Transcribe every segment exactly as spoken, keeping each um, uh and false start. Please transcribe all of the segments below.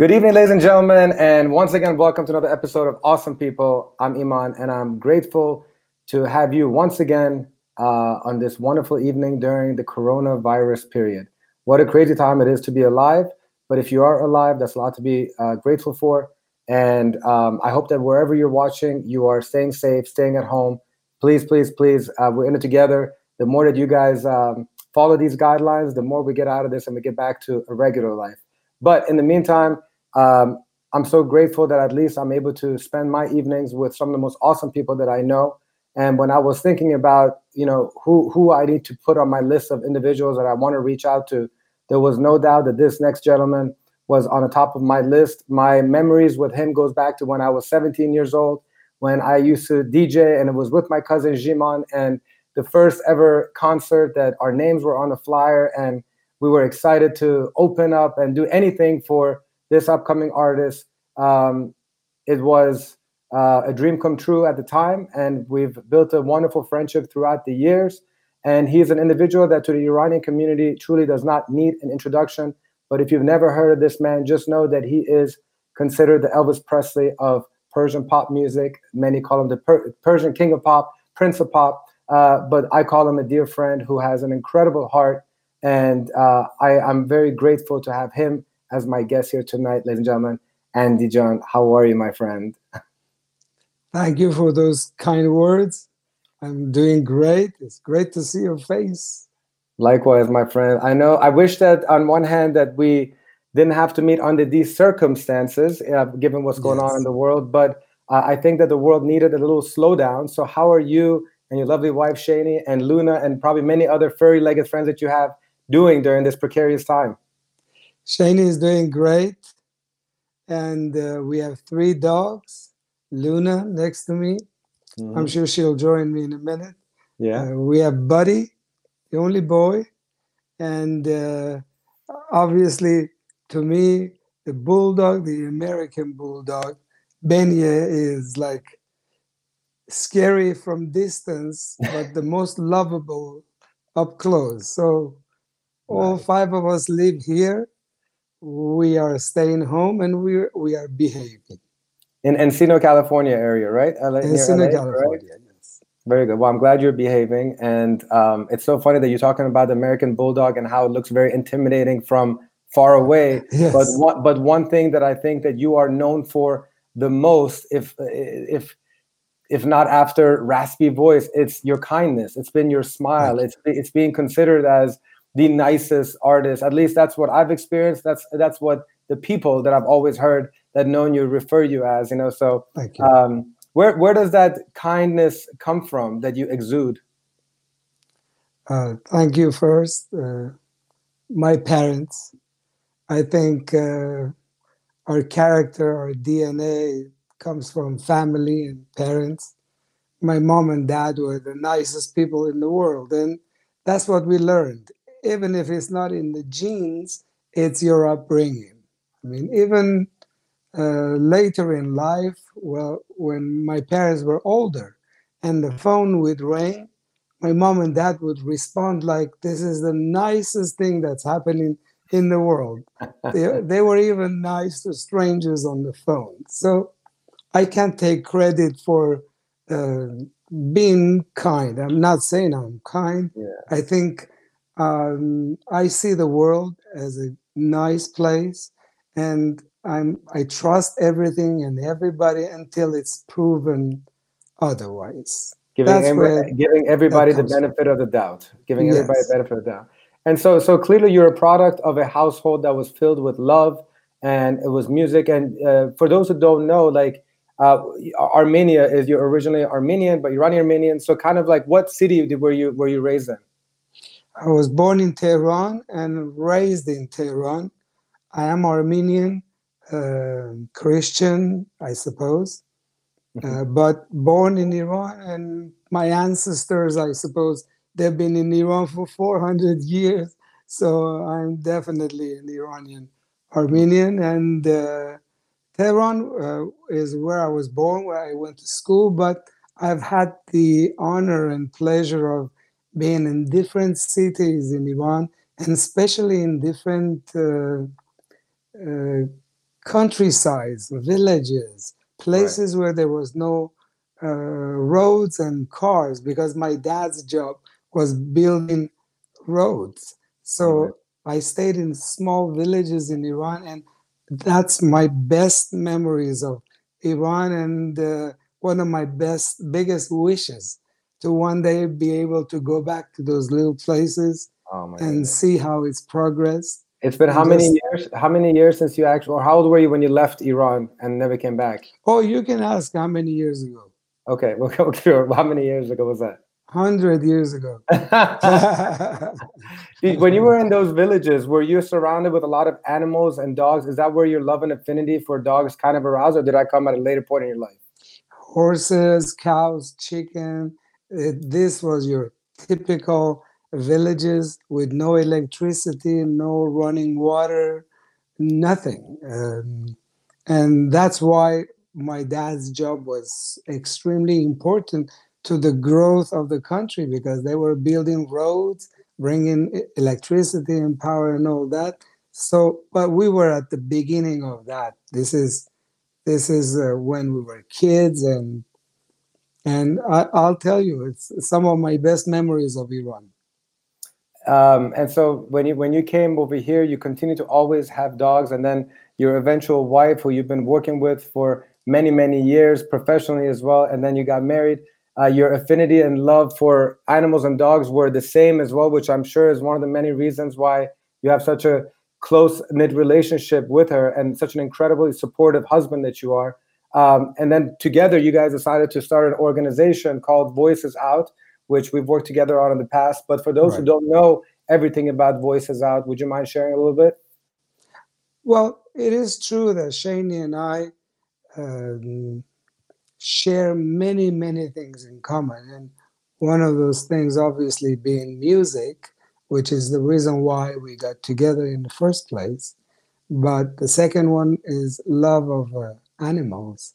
Good evening, ladies and gentlemen, and once again, welcome to another episode of Awesome People. I'm Iman, and I'm grateful to have you once again uh, on this wonderful evening during the coronavirus period. What a crazy time it is to be alive, but if you are alive, that's a lot to be uh, grateful for. And um, I hope that wherever you're watching, you are staying safe, staying at home. Please, please, please, uh, we're in it together. The more that you guys um, follow these guidelines, the more we get out of this and we get back to a regular life. But in the meantime, Um, I'm so grateful that at least I'm able to spend my evenings with some of the most awesome people that I know. And when I was thinking about, you know, who, who I need to put on my list of individuals that I want to reach out to, there was no doubt that this next gentleman was on the top of my list. My memories with him goes back to when I was seventeen years old, when I used to D J, and it was with my cousin Jimon, and the first ever concert that our names were on the flyer, and we were excited to open up and do anything for this upcoming artist. Um, it was uh, a dream come true at the time, and we've built a wonderful friendship throughout the years. And he is an individual that to the Iranian community truly does not need an introduction. But if you've never heard of this man, just know that he is considered the Elvis Presley of Persian pop music. Many call him the per- Persian King of Pop, Prince of Pop, uh, but I call him a dear friend who has an incredible heart. And uh, I, I'm very grateful to have him as my guest here tonight, ladies and gentlemen. Andy John, how are you, my friend? Thank you for those kind words. I'm doing great. It's great to see your face. Likewise, my friend. I know, I wish that on one hand that we didn't have to meet under these circumstances, uh, given what's going yes. on in the world, but uh, I think that the world needed a little slowdown. So how are you and your lovely wife, Shani, and Luna, and probably many other furry-legged friends that you have doing during this precarious time? Shani is doing great, and uh, we have three dogs. Luna next to me. Mm-hmm. I'm sure she'll join me in a minute. Yeah. Uh, we have Buddy, the only boy, and uh, obviously, to me, the bulldog, the American bulldog, Benye, is like scary from distance, but the most lovable up close. So all right. Five of us live here. We are staying home, and we we are behaving. In Encino, California area, right? L A, Encino, L A, California, right? Yes. Very good. Well, I'm glad you're behaving. And um, it's so funny that you're talking about the American bulldog and how it looks very intimidating from far away. Yes. But one, but one thing that I think that you are known for the most, if if if not after raspy voice, it's your kindness. It's been your smile. It's it's being considered as the nicest artist. At least that's what I've experienced. That's that's what the people that I've always heard that known you refer you as, you know. So Thank you. Um, where where does that kindness come from that you exude? Uh, thank you first. Uh, my parents, I think uh, our character, our D N A comes from family and parents. My mom and dad were the nicest people in the world, and that's what we learned. Even if it's not in the genes, it's your upbringing. I mean, even uh, later in life, well, when my parents were older and the phone would ring, my mom and dad would respond like, this is the nicest thing that's happening in the world. they, they were even nice to strangers on the phone. So I can't take credit for uh, being kind. I'm not saying I'm kind. Yeah. I think Um, I see the world as a nice place, and I'm, I trust everything and everybody until it's proven otherwise. Giving, every, giving everybody the benefit from. of the doubt. Giving yes. everybody the benefit of the doubt. And so, so clearly you're a product of a household that was filled with love, and it was music. And uh, for those who don't know, like uh, Armenia is, you're originally Armenian, but Iranian Armenian. So kind of like what city did, were you were you raised in? I was born in Tehran and raised in Tehran. I am Armenian, uh, Christian, I suppose, uh, but born in Iran, and my ancestors, I suppose, they've been in Iran for four hundred years. So I'm definitely an Iranian Armenian, and uh, Tehran uh, is where I was born, where I went to school, but I've had the honor and pleasure of being in different cities in Iran, and especially in different uh, uh, countrysides, villages, places right. where there was no uh, roads and cars, because my dad's job was building roads. So right. I stayed in small villages in Iran, and that's my best memories of Iran, and uh, one of my best, biggest wishes to one day be able to go back to those little places oh my and God. see how it's progressed. It's been how many years? How many years since you actually, or how old were you when you left Iran and never came back? Oh, you can ask how many years ago. Okay, we'll go through. How many years ago was that? Hundred years ago. When you were in those villages, were you surrounded with a lot of animals and dogs? Is that where your love and affinity for dogs kind of aroused, or did that come at a later point in your life? Horses, cows, chicken. This was your typical villages with no electricity, no running water, nothing. Um, and that's why my dad's job was extremely important to the growth of the country, because they were building roads, bringing electricity and power and all that. So, but we were at the beginning of that. This is this is uh, when we were kids, and and I, I'll tell you, it's some of my best memories of Iran. Um, and so when you when you came over here, you continue to always have dogs, and then your eventual wife, who you've been working with for many, many years professionally as well, and then you got married. Uh, your affinity and love for animals and dogs were the same as well, which I'm sure is one of the many reasons why you have such a close-knit relationship with her and such an incredibly supportive husband that you are. Um, and then together you guys decided to start an organization called Voices Out, which we've worked together on in the past. But for those right. who don't know everything about Voices Out, would you mind sharing a little bit? Well, it is true that Shani and I um, share many, many things in common. And one of those things obviously being music, which is the reason why we got together in the first place. But the second one is love of uh, animals,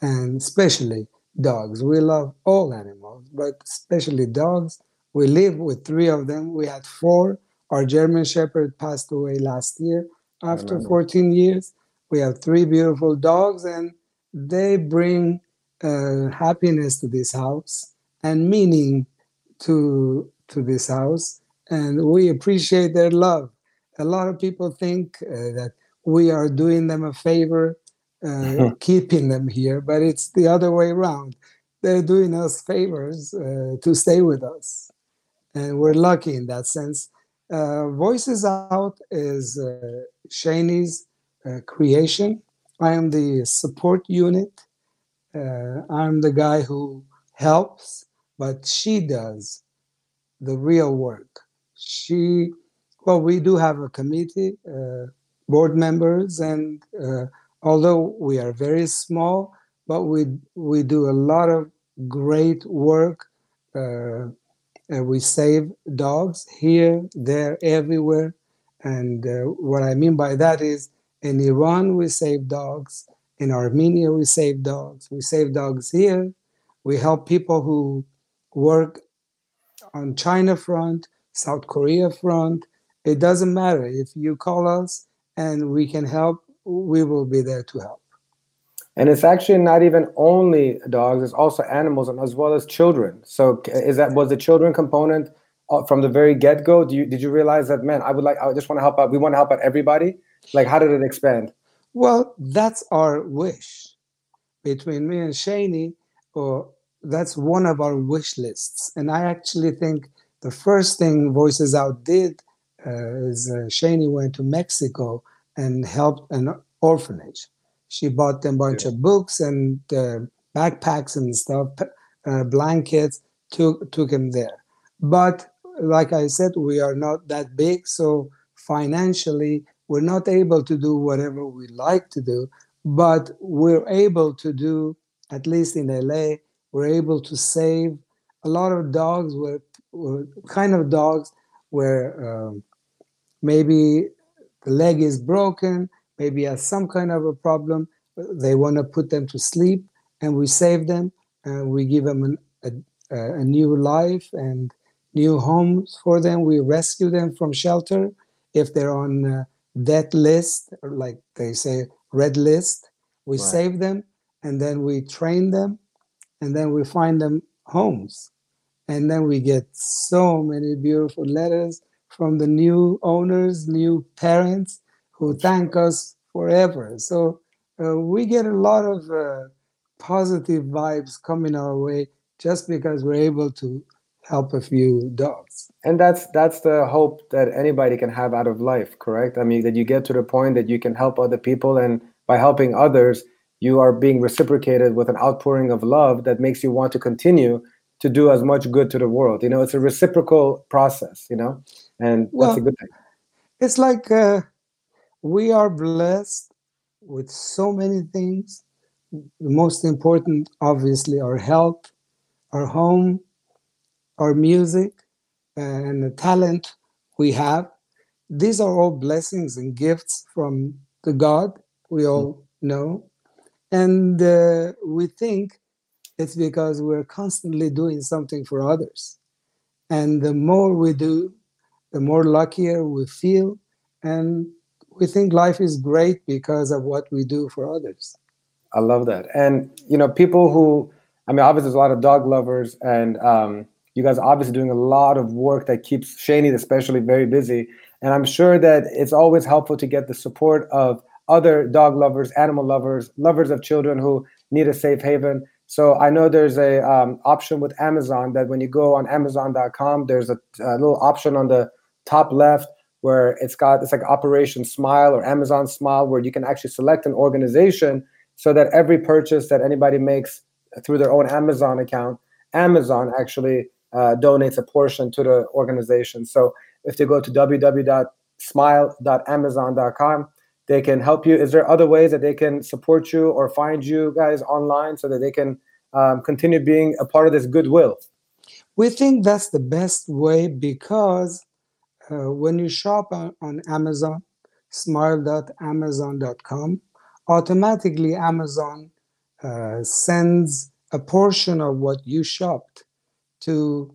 and especially dogs. We love all animals, but especially dogs. We live with three of them. We had four. Our German Shepherd passed away last year after fourteen years. We have three beautiful dogs, and they bring uh, happiness to this house and meaning to to this house. And we appreciate their love. A lot of people think uh, that we are doing them a favor, Uh, keeping them here, but it's the other way around. They're doing us favors uh, to stay with us, and we're lucky in that sense. Uh, Voices Out is uh, Shani's uh, creation. I am the support unit. Uh, I'm the guy who helps, but she does the real work. She, well, we do have a committee, uh, board members, and uh, although we are very small, but we we do a lot of great work. Uh, and we save dogs here, there, everywhere. And uh, what I mean by that is, in Iran, we save dogs. In Armenia, we save dogs. We save dogs here. We help people who work on China front, South Korea front. It doesn't matter. If you call us and we can help, we will be there to help. And it's actually not even only dogs, it's also animals and as well as children. So is that was the children component from the very get-go? Do you, did you realize that, man, I would like, I just want to help out. We want to help out everybody. Like, how did it expand? Well, that's our wish. Between me and Shani, or that's one of our wish lists. And I actually think the first thing Voices Out did uh, is uh, Shani went to Mexico and helped an orphanage. She bought them a bunch yeah. of books and uh, backpacks and stuff, uh, blankets, took, took him there. But like I said, we are not that big, so financially, we're not able to do whatever we like to do, but we're able to do, at least in L A, we're able to save a lot of dogs, were, were kind of dogs where um, maybe the leg is broken, maybe has some kind of a problem. They want to put them to sleep, and we save them, and we give them an, a, a new life and new homes for them. We rescue them from shelter. If they're on a death list, like they say, red list. We right. save them, and then we train them, and then we find them homes. And then we get so many beautiful letters from the new owners, new parents who thank us forever. So uh, we get a lot of uh, positive vibes coming our way just because we're able to help a few dogs. And that's that's the hope that anybody can have out of life, correct? I mean, that you get to the point that you can help other people, and by helping others, you are being reciprocated with an outpouring of love that makes you want to continue to do as much good to the world. You know, it's a reciprocal process, you know, and well, that's a good thing. It's like uh, we are blessed with so many things. The most important, obviously, our health, our home, our music, and the talent we have. These are all blessings and gifts from the God we all know. And uh, we think it's because we're constantly doing something for others. And the more we do, the more luckier we feel. And we think life is great because of what we do for others. I love that. And, you know, people who, I mean, obviously there's a lot of dog lovers, and um, you guys are obviously doing a lot of work that keeps Shani especially very busy. And I'm sure that it's always helpful to get the support of other dog lovers, animal lovers, lovers of children who need a safe haven. So I know there's a um, option with Amazon that when you go on amazon dot com, there's a, a little option on the top left where it's got, it's like Operation Smile or Amazon Smile, where you can actually select an organization so that every purchase that anybody makes through their own Amazon account, Amazon actually uh, donates a portion to the organization. So if they go to w w w dot smile dot amazon dot com, they can help you. Is there other ways that they can support you or find you guys online so that they can um, continue being a part of this goodwill? We think that's the best way, because uh, when you shop on, on Amazon, smile dot amazon dot com, automatically Amazon uh, sends a portion of what you shopped to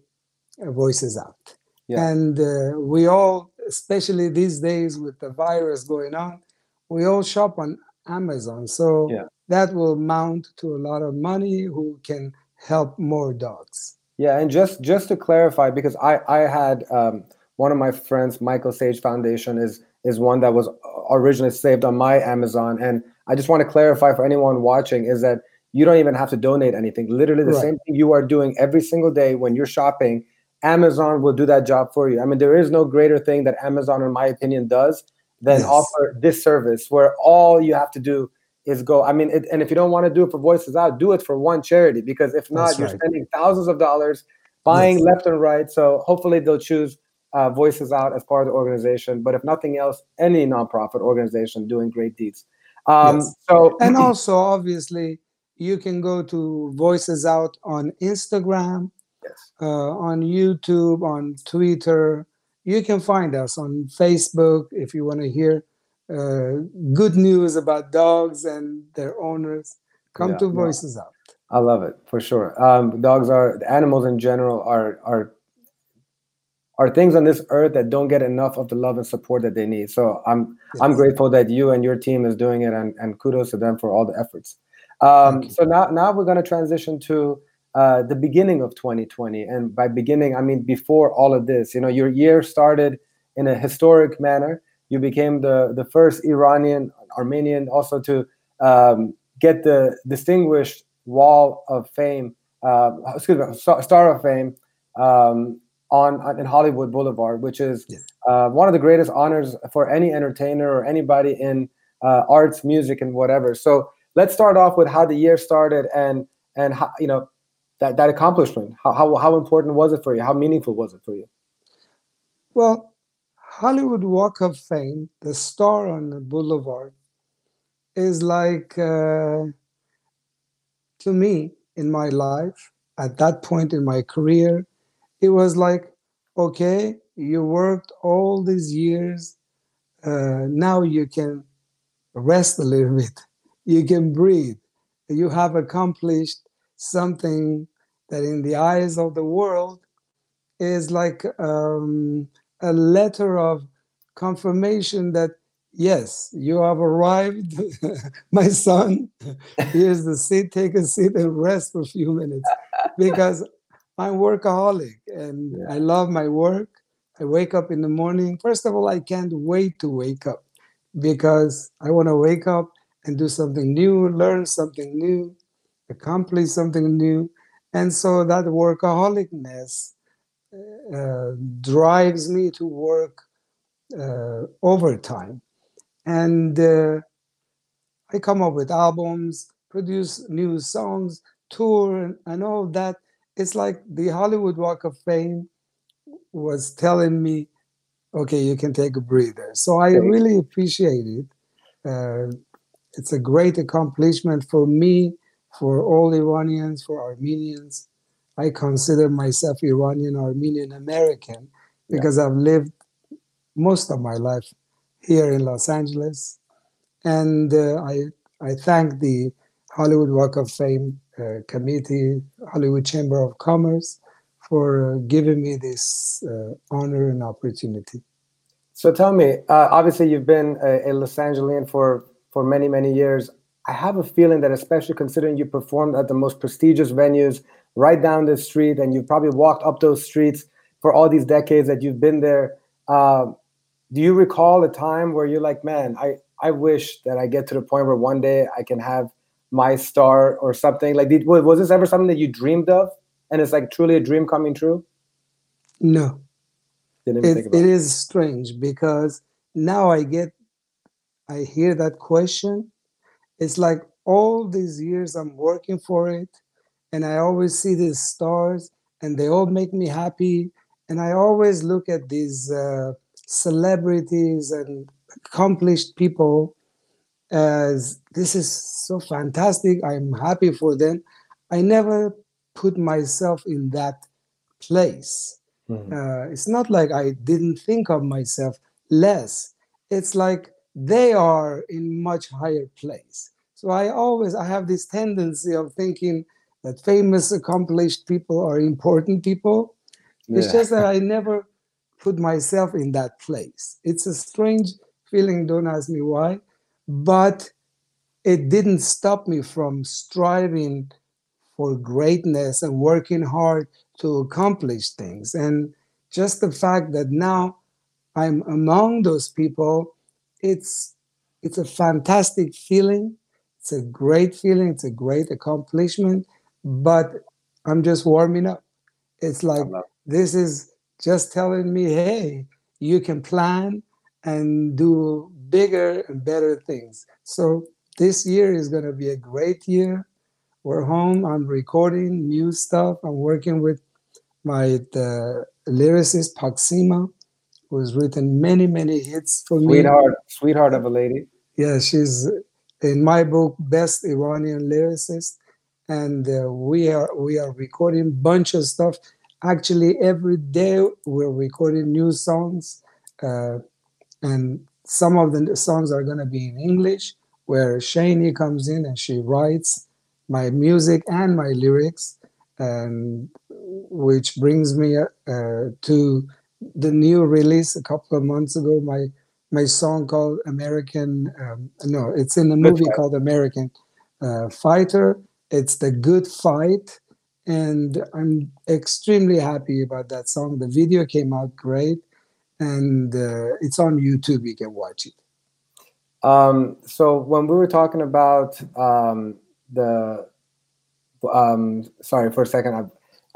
uh, Voices Out. Yeah. And uh, we all, especially these days with the virus going on, we all shop on Amazon, so yeah. that will amount to a lot of money who can help more dogs. Yeah, and just, just to clarify, because I, I had um, one of my friends, Michael Sage Foundation, is is one that was originally saved on my Amazon. And I just want to clarify for anyone watching is that you don't even have to donate anything. Literally the right. same thing you are doing every single day when you're shopping, Amazon will do that job for you. I mean, there is no greater thing that Amazon, in my opinion, does then yes. offer this service where all you have to do is go. I mean, it, and if you don't want to do it for Voices Out, do it for one charity, because if not, That's you're right. spending thousands of dollars buying yes. left and right. So hopefully they'll choose uh, Voices Out as part of the organization. But if nothing else, any nonprofit organization doing great deeds. Um, yes. So, and also, obviously, you can go to Voices Out on Instagram, yes. uh, on YouTube, on Twitter. You can find us on Facebook if you want to hear uh, good news about dogs and their owners. Come yeah, to Voices yeah. Out. I love it, for sure. Um, dogs are, animals in general are are are things on this earth that don't get enough of the love and support that they need. So I'm yes. I'm grateful that you and your team is doing it, and, and kudos to them for all the efforts. Um, so now now we're going to transition to Uh, the beginning of twenty twenty. And by beginning, I mean before all of this. You know, your year started in a historic manner. You became the, the first Iranian, Armenian also to um, get the distinguished wall of fame, uh, excuse me, Star of Fame um, on, on in Hollywood Boulevard, which is yes. uh, one of the greatest honors for any entertainer or anybody in uh, arts, music, and whatever. So let's start off with how the year started and, and how, you know, That that accomplishment, how, how how important was it for you? How meaningful was it for you? Well, Hollywood Walk of Fame, the star on the boulevard, is like, uh, to me, in my life, at that point in my career, it was like, okay, you worked all these years, uh, now you can rest a little bit, you can breathe, you have accomplished something that in the eyes of the world is like um, a letter of confirmation that yes, you have arrived. My son, here's the seat, take a seat and rest for a few minutes, because I'm workaholic and yeah. I love my work. I wake up in the morning. First of all, I can't wait to wake up, because I want to wake up and do something new, learn something new, accomplish something new. And so that workaholicness uh, drives me to work uh, overtime. And uh, I come up with albums, produce new songs, tour, and, and all that. It's like the Hollywood Walk of Fame was telling me, okay, you can take a breather. So I really appreciate it. Uh, it's a great accomplishment for me, for all Iranians, for Armenians. I consider myself Iranian, Armenian, American, because yeah. I've lived most of my life here in Los Angeles. And uh, I, I thank the Hollywood Walk of Fame uh, Committee, Hollywood Chamber of Commerce, for giving me this uh, honor and opportunity. So tell me, uh, obviously you've been a, a Los Angelian for, for many, many years. I have a feeling that, especially considering you performed at the most prestigious venues right down the street, and you've probably walked up those streets for all these decades that you've been there. Uh, do you recall a time where you're like, man, I, I wish that I get to the point where one day I can have my star or something? Like, did, was this ever something that you dreamed of? And it's like truly a dream coming true? No. Didn't even it think about it, it is strange, because now I get, I hear that question. It's like all these years I'm working for it, and I always see these stars, and they all make me happy. And I always look at these uh, celebrities and accomplished people as, this is so fantastic, I'm happy for them. I never put myself in that place. Mm-hmm. Uh, it's not like I didn't think of myself less. It's like they are in much higher place. So I always, I have this tendency of thinking that famous, accomplished people are important people. Yeah. It's just that I never put myself in that place. It's a strange feeling, don't ask me why, but it didn't stop me from striving for greatness and working hard to accomplish things. And just the fact that now I'm among those people, it's it's a fantastic feeling. It's a great feeling. It's a great accomplishment. But I'm just warming up. It's like, this is just telling me, hey, you can plan and do bigger and better things. So this year is going to be a great year. We're home. I'm recording new stuff. I'm working with my uh, lyricist, Paksima, who's written many, many hits for sweetheart, me. Sweetheart, sweetheart of a lady. Yeah, she's, in my book, best Iranian lyricist. And uh, we are we are recording a bunch of stuff. Actually, every day we're recording new songs. Uh, and some of the songs are going to be in English, where Shani comes in and she writes my music and my lyrics, and which brings me uh, to the new release a couple of months ago, my my song called American, um, no, it's in a movie Good called American uh, Fighter. It's The Good Fight, and I'm extremely happy about that song. The video came out great, and uh, it's on YouTube, you can watch it. Um, so when we were talking about... Um, The um sorry for a second I,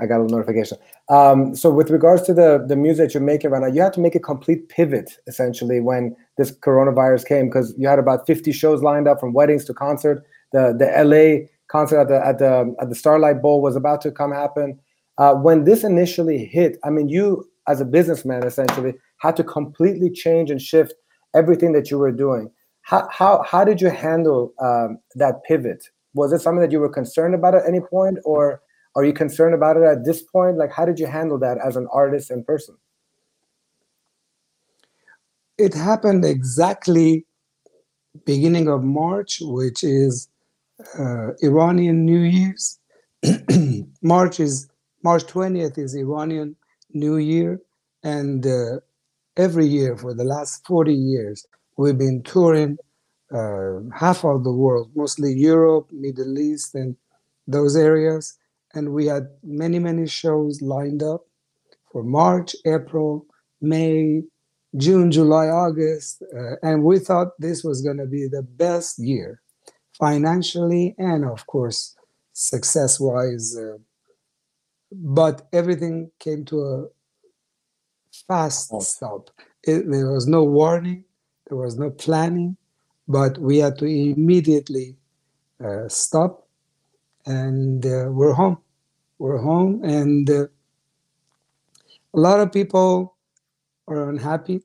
I got a notification. Um, so with regards to the the music that you're making right now, you had to make a complete pivot essentially when this coronavirus came, because you had about fifty shows lined up, from weddings to concert. The the L A concert at the at the at the Starlight Bowl was about to come happen. Uh, when this initially hit, I mean, you as a businessman essentially had to completely change and shift everything that you were doing. How how how did you handle um, that pivot? Was it something that you were concerned about at any point, or are you concerned about it at this point? Like, how did you handle that as an artist and person? It happened exactly beginning of March, which is uh, Iranian New Year's. March is March twentieth is Iranian New Year, and uh, every year for the last forty years, We've been touring uh, half of the world, mostly Europe, Middle East, and those areas. And we had many, many shows lined up for March, April, May, June, July, August. Uh, and we thought this was going to be the best year financially and, of course, success-wise. Uh, but everything came to a fast stop. It, there was no warning. There was no planning, but we had to immediately uh, stop, and uh, we're home. We're home, and uh, a lot of people are unhappy.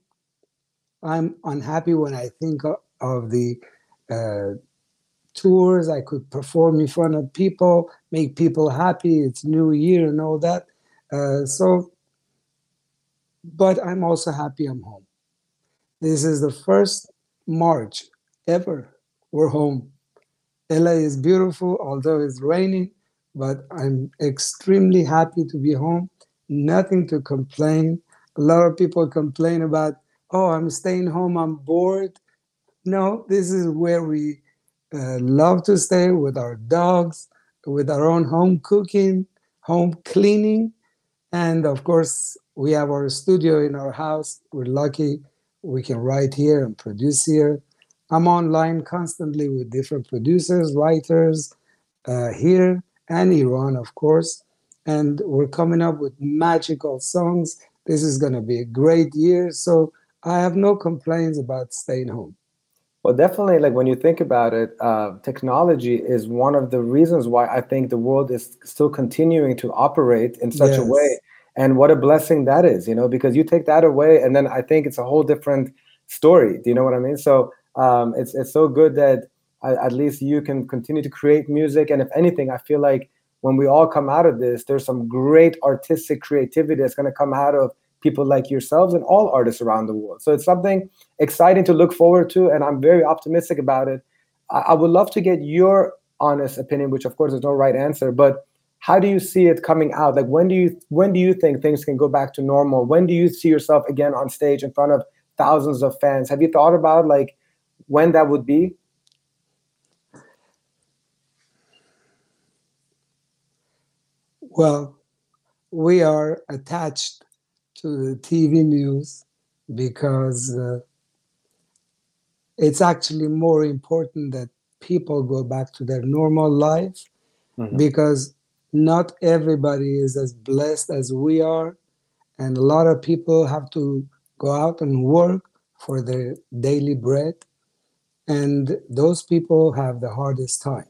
I'm unhappy when I think of, of the uh, tours. I could perform in front of people, make people happy. It's New Year and all that. Uh, so, but I'm also happy I'm home. This is the first March ever we're home. L A is beautiful, although it's raining, but I'm extremely happy to be home. Nothing to complain. A lot of people complain about, oh, I'm staying home, I'm bored. No, this is where we uh, love to stay with our dogs, with our own home cooking, home cleaning. And of course, we have our studio in our house. We're lucky. We can write here and produce here. I'm online constantly with different producers, writers, uh, here and Iran, of course. And we're coming up with magical songs. This is going to be a great year. So I have no complaints about staying home. Well, definitely, like when you think about it, uh, technology is one of the reasons why I think the world is still continuing to operate in such yes. a way. And what a blessing that is, you know, because you take that away and then I think it's a whole different story. Do you know what I mean? So um, it's it's so good that I, at least you can continue to create music. And if anything, I feel like when we all come out of this, there's some great artistic creativity that's going to come out of people like yourselves and all artists around the world. So it's something exciting to look forward to. And I'm very optimistic about it. I, I would love to get your honest opinion, which, of course, there's no right answer, but how do you see it coming out? Like, when do you when do you think things can go back to normal? When do you see yourself again on stage in front of thousands of fans? Have you thought about, like, when that would be? Well, we are attached to the T V news because uh, it's actually more important that people go back to their normal life mm-hmm. because not everybody is as blessed as we are, and a lot of people have to go out and work for their daily bread, and those people have the hardest time.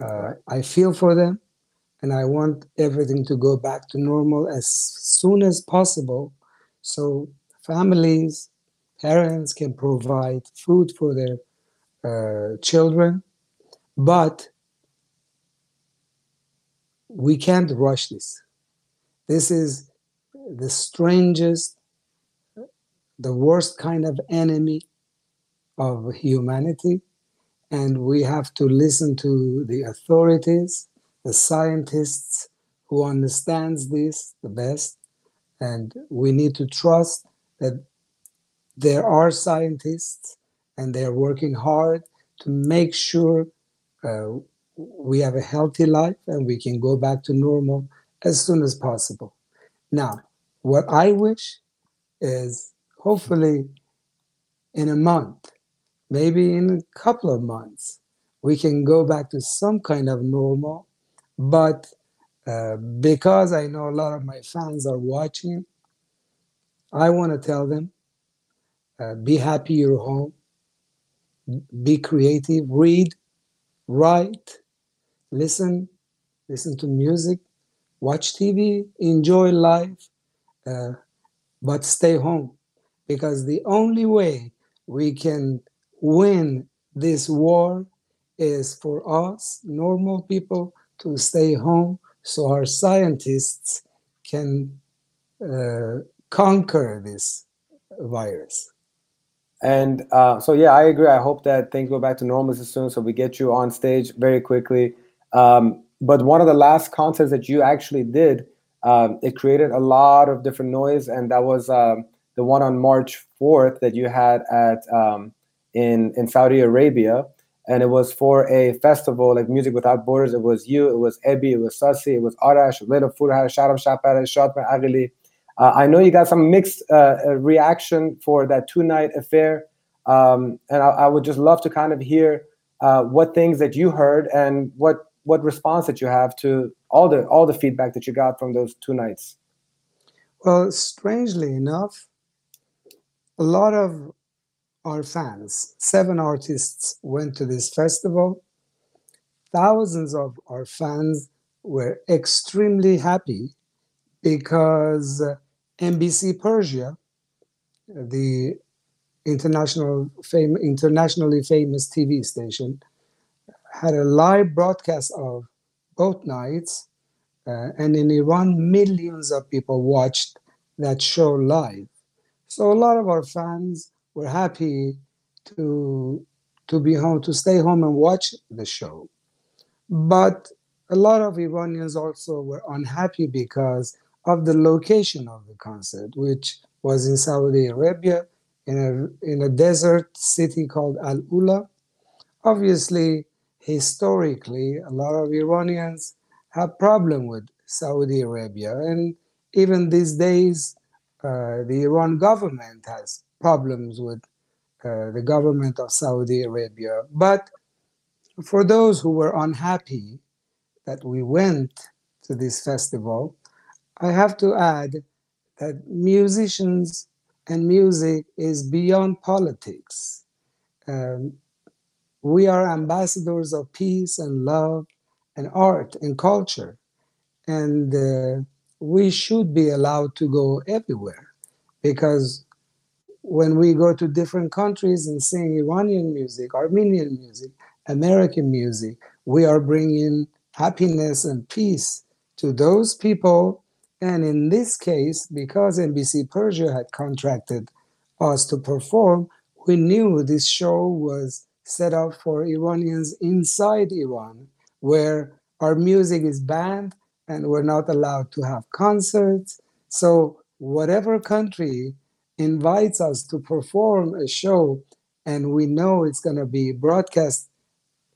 Uh, I feel for them, and I want everything to go back to normal as soon as possible so families, parents can provide food for their uh, children, but we can't rush this. This is the strangest, the worst kind of enemy of humanity. And we have to listen to the authorities, the scientists who understands this the best. And we need to trust that there are scientists and they're working hard to make sure uh, we have a healthy life and we can go back to normal as soon as possible. Now, what I wish is hopefully in a month, maybe in a couple of months, we can go back to some kind of normal. But uh, because I know a lot of my fans are watching, I want to tell them, uh, be happy you're home, be creative, read, write, Listen, listen to music, watch T V, enjoy life, uh, but stay home. Because the only way we can win this war is for us, normal people, to stay home so our scientists can uh, conquer this virus. And uh, so, yeah, I agree. I hope that things go back to normal soon so we get you on stage very quickly. Um, but one of the last concerts that you actually did, um, it created a lot of different noise, and that was um, the one on March fourth that you had at um, in in Saudi Arabia, and it was for a festival like Music Without Borders. It was you, it was Ebi, it was Sassi, it was Arash, Leila Forouhar, Shahram Shabpareh, Shadmehr Aghili. Uh, I know you got some mixed uh, reaction for that two-night affair, um, and I, I would just love to kind of hear uh, what things that you heard and what what response that you have to all the all the feedback that you got from those two nights. Well, strangely enough, a lot of our fans, seven artists went to this festival. Thousands of our fans were extremely happy because M B C Persia, the international fam- internationally famous T V station, had a live broadcast of both nights, uh, and in Iran, millions of people watched that show live. So a lot of our fans were happy to to be home, to stay home and watch the show. But a lot of Iranians also were unhappy because of the location of the concert, which was in Saudi Arabia, in a, in a desert city called AlUla. Obviously, historically, a lot of Iranians have problem with Saudi Arabia. And even these days, uh, the Iran government has problems with uh, the government of Saudi Arabia. But for those who were unhappy that we went to this festival, I have to add that musicians and music is beyond politics. Um, we are ambassadors of peace and love and art and culture. And uh, we should be allowed to go everywhere, because when we go to different countries and sing Iranian music, Armenian music, American music, we are bringing happiness and peace to those people. And in this case, because M B C Persia had contracted us to perform, we knew this show was set up for Iranians inside Iran, where our music is banned and we're not allowed to have concerts. So whatever country invites us to perform a show and we know it's going to be broadcast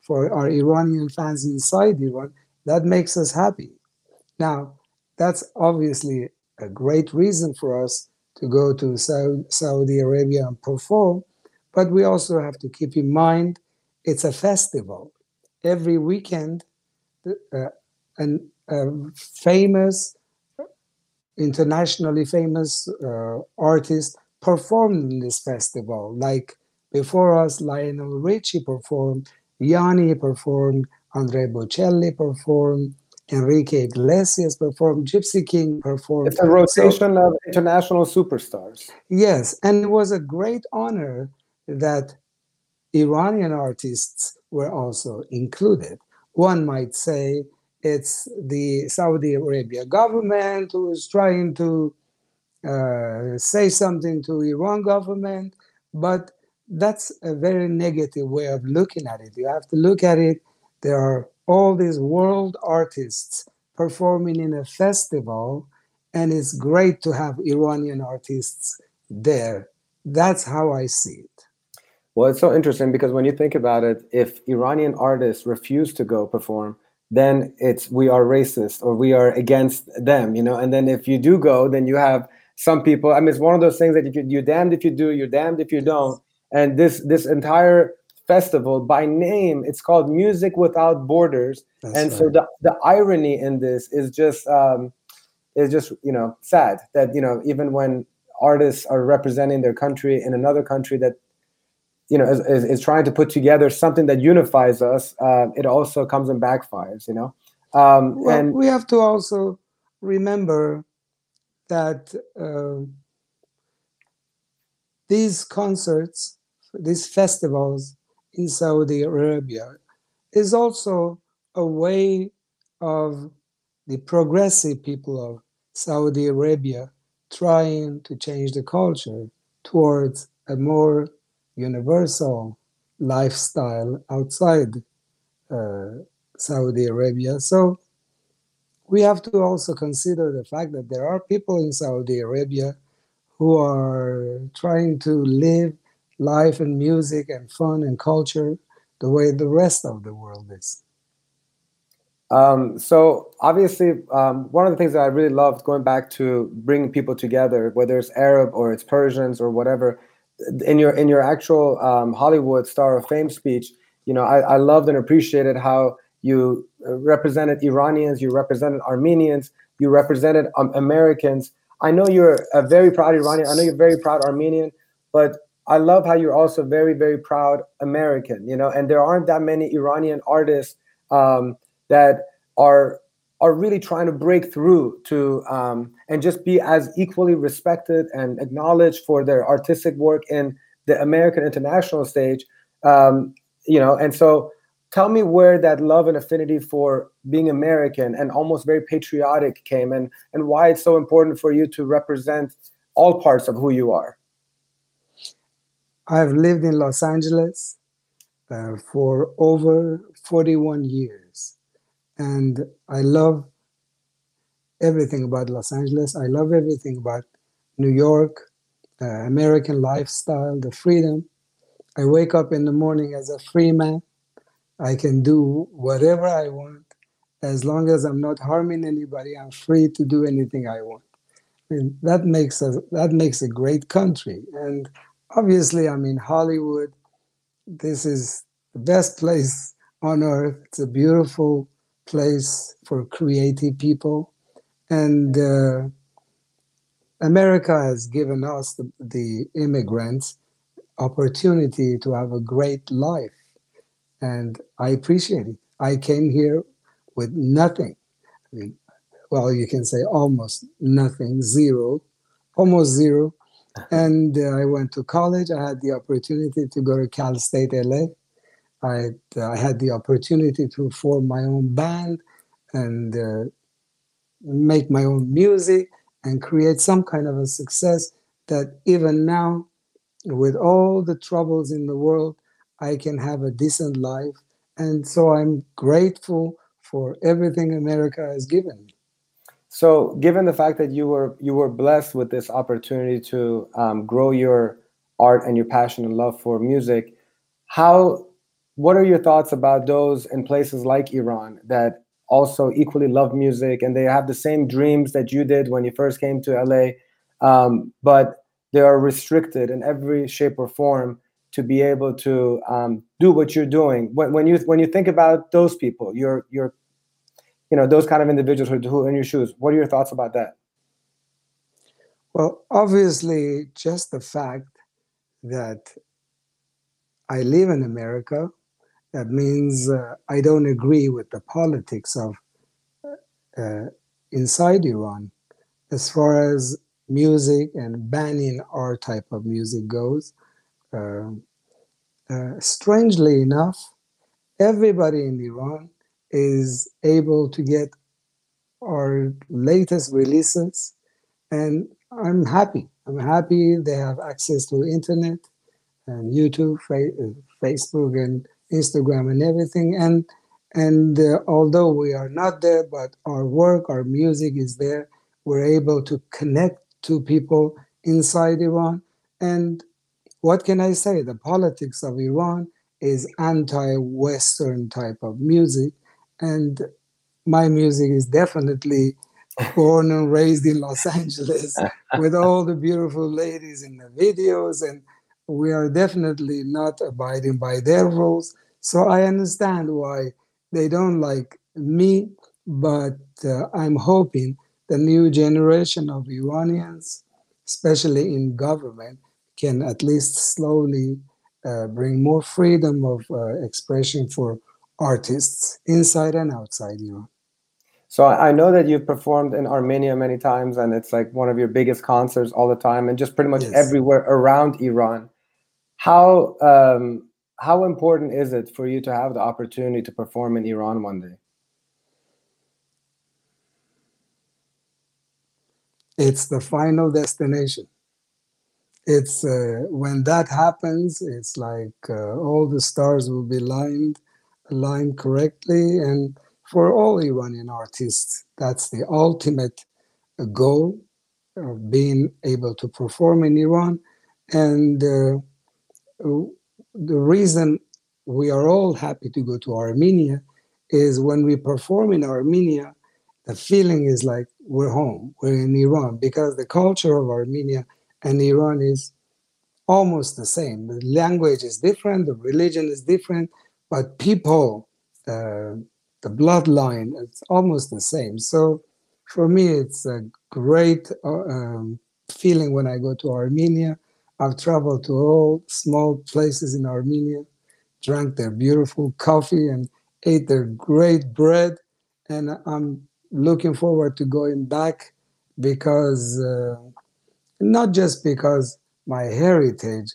for our Iranian fans inside Iran, that makes us happy. Now, that's obviously a great reason for us to go to Saudi Arabia and perform, but we also have to keep in mind it's a festival. Every weekend, uh, an, a famous, internationally famous uh, artist performed in this festival. Like before us, Lionel Richie performed, Yanni performed, Andrea Bocelli performed, Enrique Iglesias performed, Gypsy King performed. It's a rotation so, of international superstars. Yes, and it was a great honor that Iranian artists were also included. One might say it's the Saudi Arabia government who is trying to uh, say something to Iran government, but that's a very negative way of looking at it. You have to look at it. There are all these world artists performing in a festival, and it's great to have Iranian artists there. That's how I see it. Well, it's so interesting because when you think about it, if Iranian artists refuse to go perform, then it's we are racist or we are against them, you know. And then if you do go, then you have some people. I mean, it's one of those things that you, you're damned if you do, you're damned if you don't. And this this entire festival, by name, it's called Music Without Borders. That's and right. So the, the irony in this is just um, is just you know sad that you know even when artists are representing their country in another country that you know is, is, is trying to put together something that unifies us, uh, it also comes and backfires. You know, um, well, and we have to also remember that. Uh, These concerts, these festivals in Saudi Arabia is also a way of the progressive people of Saudi Arabia trying to change the culture towards a more universal lifestyle outside uh, Saudi Arabia. So we have to also consider the fact that there are people in Saudi Arabia who are trying to live life and music and fun and culture the way the rest of the world is. Um, so obviously, um, one of the things that I really loved going back to bringing people together, whether it's Arab or it's Persians or whatever, in your in your actual um, Hollywood Star of Fame speech, you know, I, I loved and appreciated how you represented Iranians, you represented Armenians, you represented um, Americans. I know you're a very proud Iranian. I know you're very proud Armenian, but I love how you're also very, very proud American, you know, and there aren't that many Iranian artists um, that are are really trying to break through to um, and just be as equally respected and acknowledged for their artistic work in the American international stage, um, you know, and so tell me where that love and affinity for being American and almost very patriotic came, and, and why it's so important for you to represent all parts of who you are. I've lived in Los Angeles uh, for over forty-one years, and I love everything about Los Angeles. I love everything about New York, uh, American lifestyle, the freedom. I wake up in the morning as a free man. I can do whatever I want. As long as I'm not harming anybody, I'm free to do anything I want. And that makes a, that makes a great country. And obviously, I mean, Hollywood, this is the best place on earth. It's a beautiful place for creative people. And uh, America has given us, the, the immigrants, opportunity to have a great life. And I appreciate it. I came here with nothing. I mean, well, you can say almost nothing, zero, almost zero. And uh, I went to college. I had the opportunity to go to Cal State L A. I, uh, I had the opportunity to form my own band and uh, make my own music and create some kind of a success that even now, with all the troubles in the world, I can have a decent life. And so I'm grateful for everything America has given me. So given the fact that you were you were blessed with this opportunity to um, grow your art and your passion and love for music, how, what are your thoughts about those in places like Iran that also equally love music and they have the same dreams that you did when you first came to L A, um, but they are restricted in every shape or form to be able to um, do what you're doing? When, when you when you think about those people, you're you're you know, those kind of individuals who are in your shoes, what are your thoughts about that? Well, obviously, just the fact that I live in America, that means uh, I don't agree with the politics of uh, inside Iran, as far as music and banning our type of music goes. Uh, uh, strangely enough, everybody in Iran is able to get our latest releases, and I'm happy. I'm happy they have access to internet and YouTube, fa- Facebook and Instagram and everything. And and uh, although we are not there, but our work, our music is there. We're able to connect to people inside Iran. And what can I say? The politics of Iran is anti-Western type of music. And my music is definitely born and raised in Los Angeles with all the beautiful ladies in the videos. And we are definitely not abiding by their rules. So I understand why they don't like me, but uh, I'm hoping the new generation of Iranians, especially in government, can at least slowly uh, bring more freedom of uh, expression for artists inside and outside Iran. So I know that you've performed in Armenia many times, and it's like one of your biggest concerts all the time, and just pretty much yes. everywhere around Iran. How um, how important is it for you to have the opportunity to perform in Iran one day? It's the final destination. It's uh, when that happens, it's like uh, all the stars will be lined. Line correctly, and for all Iranian artists, that's the ultimate goal. uh, being able to perform in Iran. And uh, the reason we are all happy to go to Armenia is when we perform in Armenia, the feeling is like we're home, we're in Iran, because the culture of Armenia and Iran is almost the same. The language is different, the religion is different, but people, uh, the bloodline, it's almost the same. So for me, it's a great uh, um, feeling when I go to Armenia. I've traveled to all small places in Armenia, drank their beautiful coffee and ate their great bread. And I'm looking forward to going back because, uh, not just because my heritage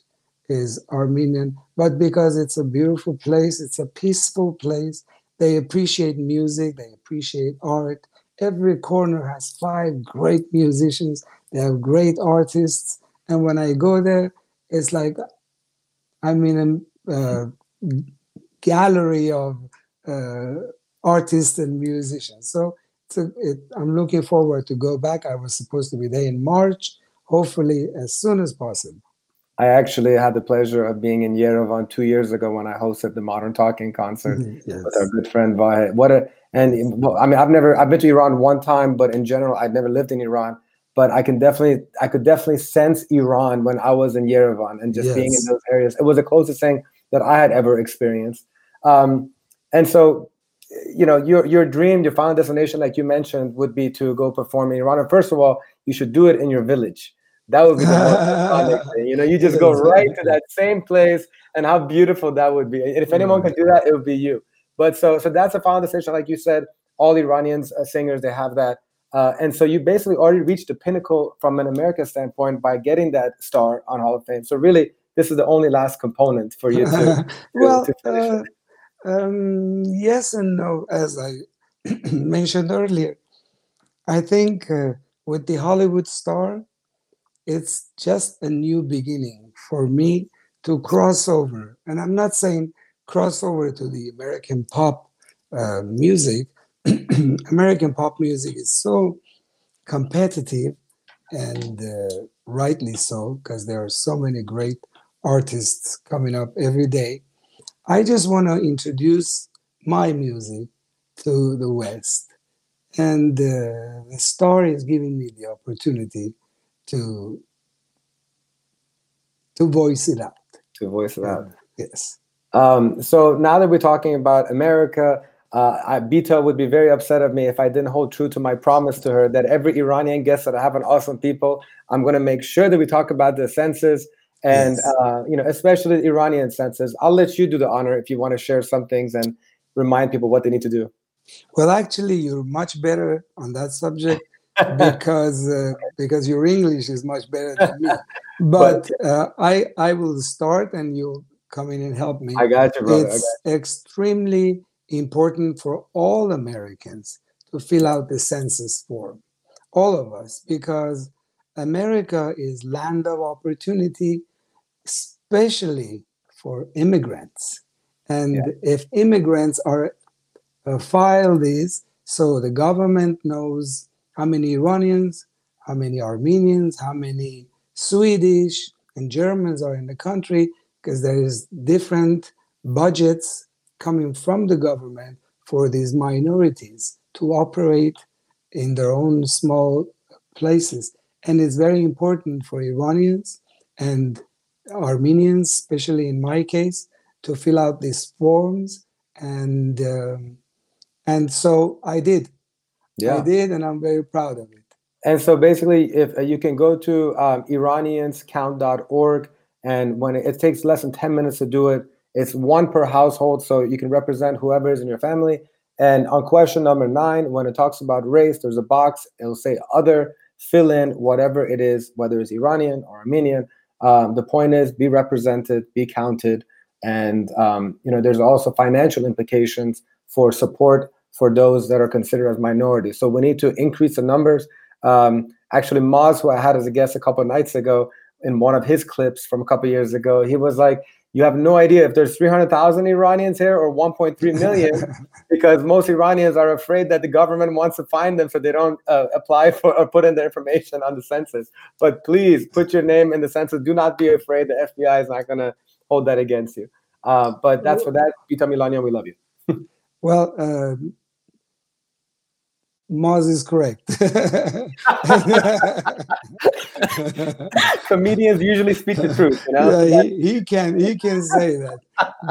is Armenian, but because it's a beautiful place, it's a peaceful place. They appreciate music, they appreciate art. Every corner has five great musicians, they have great artists. And when I go there, it's like I'm in a uh, gallery of uh, artists and musicians. So it's a, it, I'm looking forward to go back. I was supposed to be there in March, hopefully as soon as possible. I actually had the pleasure of being in Yerevan two years ago when I hosted the Modern Talking concert yes. with our good friend Vahe. What a and I mean I've never I've been to Iran one time, but in general I've never lived in Iran. But I can definitely I could definitely sense Iran when I was in Yerevan and just yes. being in those areas. It was the closest thing that I had ever experienced. Um, and so, you know, your your dream, your final destination, like you mentioned, would be to go perform in Iran. And first of all, you should do it in your village. That would be the most iconic thing. You know, you just go right to that same place, and how beautiful that would be. And if anyone could do that, it would be you. But so, so that's a final destination, like you said. All Iranians, uh, singers, they have that. Uh, and so you basically already reached the pinnacle from an American standpoint by getting that star on Hall of Fame. So really, this is the only last component for you to, well, to finish uh, it. Um, yes and no, as I mentioned earlier. I think uh, with the Hollywood star, it's just a new beginning for me to cross over. And I'm not saying cross over to the American pop uh, music. American pop music is so competitive, and uh, rightly so, because there are so many great artists coming up every day. I just want to introduce my music to the West. And uh, the star is giving me the opportunity to to voice it out. To voice it out. Um, yes. Um, so now that we're talking about America, uh, I, Bita would be very upset of me if I didn't hold true to my promise to her that every Iranian guest that I have an awesome people, I'm going to make sure that we talk about the census. And, yes. uh, you know, especially the Iranian census. I'll let you do the honor if you want to share some things and remind people what they need to do. Well, actually, you're much better on that subject because uh, because your English is much better than me. But uh, I, I will start and you'll come in and help me. I got you, brother. It's I got you. Extremely important for all Americans to fill out the census form, all of us, because America is land of opportunity, especially for immigrants. And yeah. if immigrants are uh, filed this, so the government knows how many Iranians, how many Armenians, how many Swedish and Germans are in the country, because there is different budgets coming from the government for these minorities to operate in their own small places. And it's very important for Iranians and Armenians, especially in my case, to fill out these forms. And um, and so I did. Yeah. I did, and I'm very proud of it. And so basically, if uh, you can go to um, iranians count dot org, and when it, it takes less than ten minutes to do it, it's one per household, so you can represent whoever is in your family. And on question number nine, when it talks about race, there's a box. It'll say other. Fill in whatever it is, whether it's Iranian or Armenian. Um, the point is, be represented, be counted. And, um, you know, there's also financial implications for support for those that are considered as minorities. So we need to increase the numbers. Um, actually, Maz, who I had as a guest a couple of nights ago, in one of his clips from a couple of years ago, he was like, you have no idea if there's three hundred thousand Iranians here or one point three million, because most Iranians are afraid that the government wants to find them so they don't uh, apply for or put in their information on the census. But please put your name in the census. Do not be afraid. The F B I is not going to hold that against you. Uh, but that's for that. Bita Milanian, we love you. Well, uh, Moz is correct. Comedians usually speak the truth. You know? Yeah, he, he can he can say that,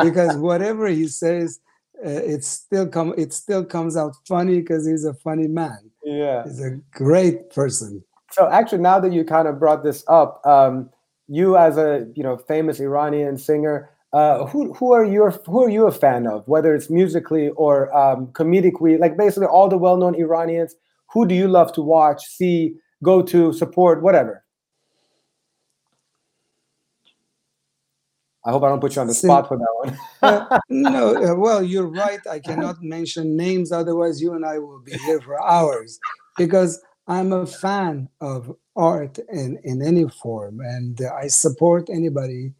because whatever he says, uh, it still come it still comes out funny because he's a funny man. Yeah, he's a great person. So actually, now that you kind of brought this up, um, you as a you know famous Iranian singer, uh, who who are your who are you a fan of? Whether it's musically or um, comedically, like basically all the well-known Iranians. Who do you love to watch, see, go to, support, whatever? I hope I don't put you on the Sim- spot for that one. uh, no, uh, well, you're right. I cannot mention names. Otherwise, you and I will be here for hours, because I'm a fan of art in, in any form. And uh, I support anybody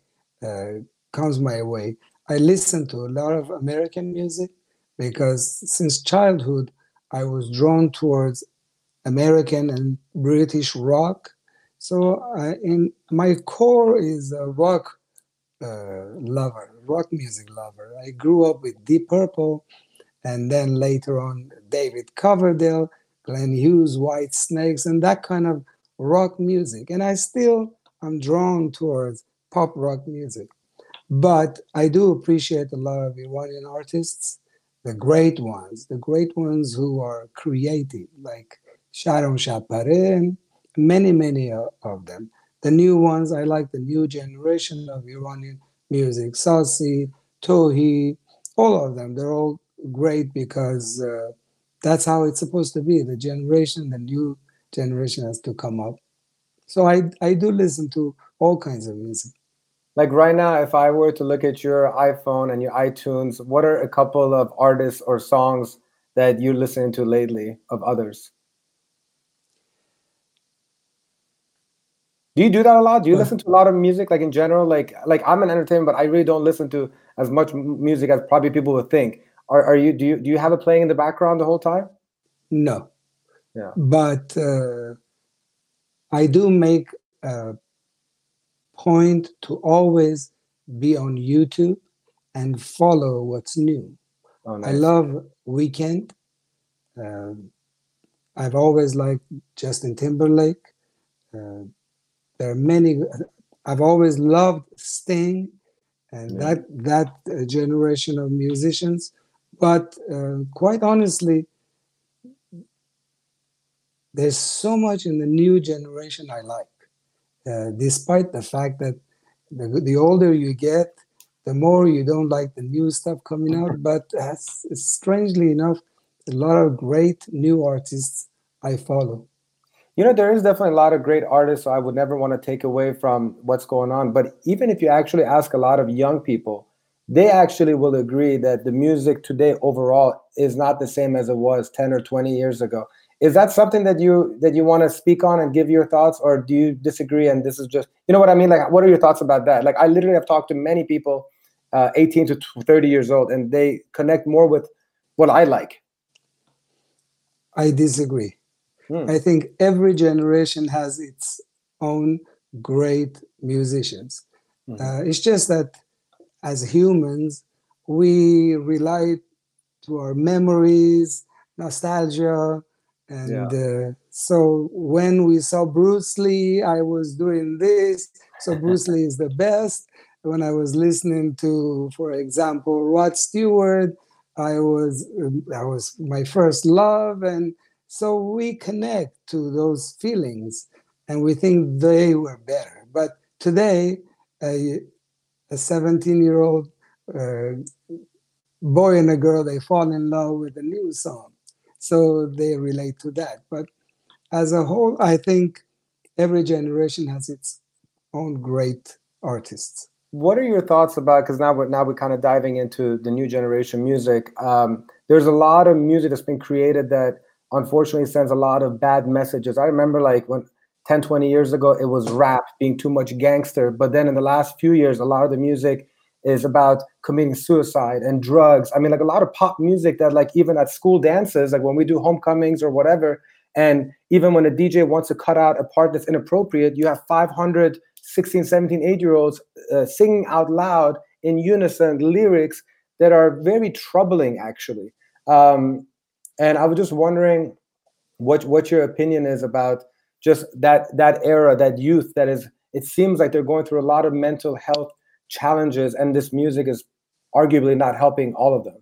uh, comes my way. I listen to a lot of American music because since childhood, I was drawn towards American and British rock. So uh, in my core is a rock Uh, lover, rock music lover. I grew up with Deep Purple, and then later on David Coverdale, Glenn Hughes, White Snakes, and that kind of rock music. And I still am drawn towards pop rock music. But I do appreciate a lot of Iranian artists, the great ones, the great ones who are creative, like Shahram Shabpareh, and many, many of them. The new ones, I like the new generation of Iranian music. Sassi, Tohi, all of them. They're all great because uh, that's how it's supposed to be. The generation, the new generation has to come up. So I, I do listen to all kinds of music. Like right now, if I were to look at your iPhone and your iTunes, what are a couple of artists or songs that you're listening to lately of others? Do you do that a lot? Do you listen to a lot of music, like in general? Like, like I'm an entertainer, but I really don't listen to as much music as probably people would think. Are, are you? Do you? Do you have it playing in the background the whole time? No. Yeah. But uh, I do make a point to always be on YouTube and follow what's new. Oh, nice. I love Weekend. Uh, I've always liked Justin Timberlake. Uh, There are many. I've always loved Sting, and yeah. that that generation of musicians. But uh, quite honestly, there's so much in the new generation I like. Uh, despite the fact that the, the older you get, the more you don't like the new stuff coming out. But uh, strangely enough, a lot of great new artists I follow. You know, there is definitely a lot of great artists, so I would never want to take away from what's going on. But even if you actually ask a lot of young people, they actually will agree that the music today overall is not the same as it was ten or twenty years ago. Is that something that you that you want to speak on and give your thoughts, or do you disagree? And this is just, you know what I mean? Like, what are your thoughts about that? Like, I literally have talked to many people, uh, eighteen to thirty years old, and they connect more with what I like. I disagree. Hmm. I think every generation has its own great musicians. Mm-hmm. Uh, it's just that as humans, we rely to our memories, nostalgia. And yeah. uh, so when we saw Bruce Lee, I was doing this. So Bruce Lee is the best. When I was listening to, for example, Rod Stewart, I was, that was my first love. And so we connect to those feelings, and we think they were better. But today, a seventeen-year-old uh, boy and a girl, they fall in love with a new song. So they relate to that. But as a whole, I think every generation has its own great artists. What are your thoughts about, because now we're, now we're kind of diving into the new generation music. Um, there's a lot of music that's been created that unfortunately sends a lot of bad messages. I remember like when ten, twenty years ago, it was rap being too much gangster. But then in the last few years, a lot of the music is about committing suicide and drugs. I mean, like a lot of pop music that like even at school dances, like when we do homecomings or whatever, and even when a D J wants to cut out a part that's inappropriate, you have five hundred sixteen, seventeen, eight year olds uh, singing out loud in unison lyrics that are very troubling, actually. Um, and I was just wondering what what your opinion is about just that that era, that youth that is, it seems like they're going through a lot of mental health challenges, and this music is arguably not helping all of them.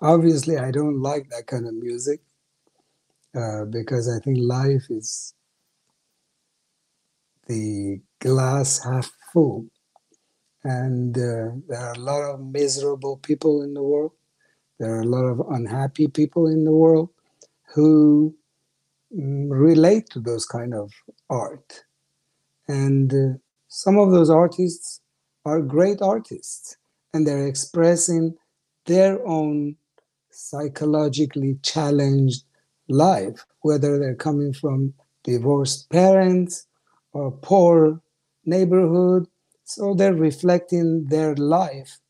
Obviously, I don't like that kind of music uh, because I think life is the glass half full, and uh, there are a lot of miserable people in the world. There are a lot of unhappy people in the world who mm, relate to those kind of art. And uh, some of those artists are great artists, and they're expressing their own psychologically challenged life, whether they're coming from divorced parents or poor neighborhood. So they're reflecting their life,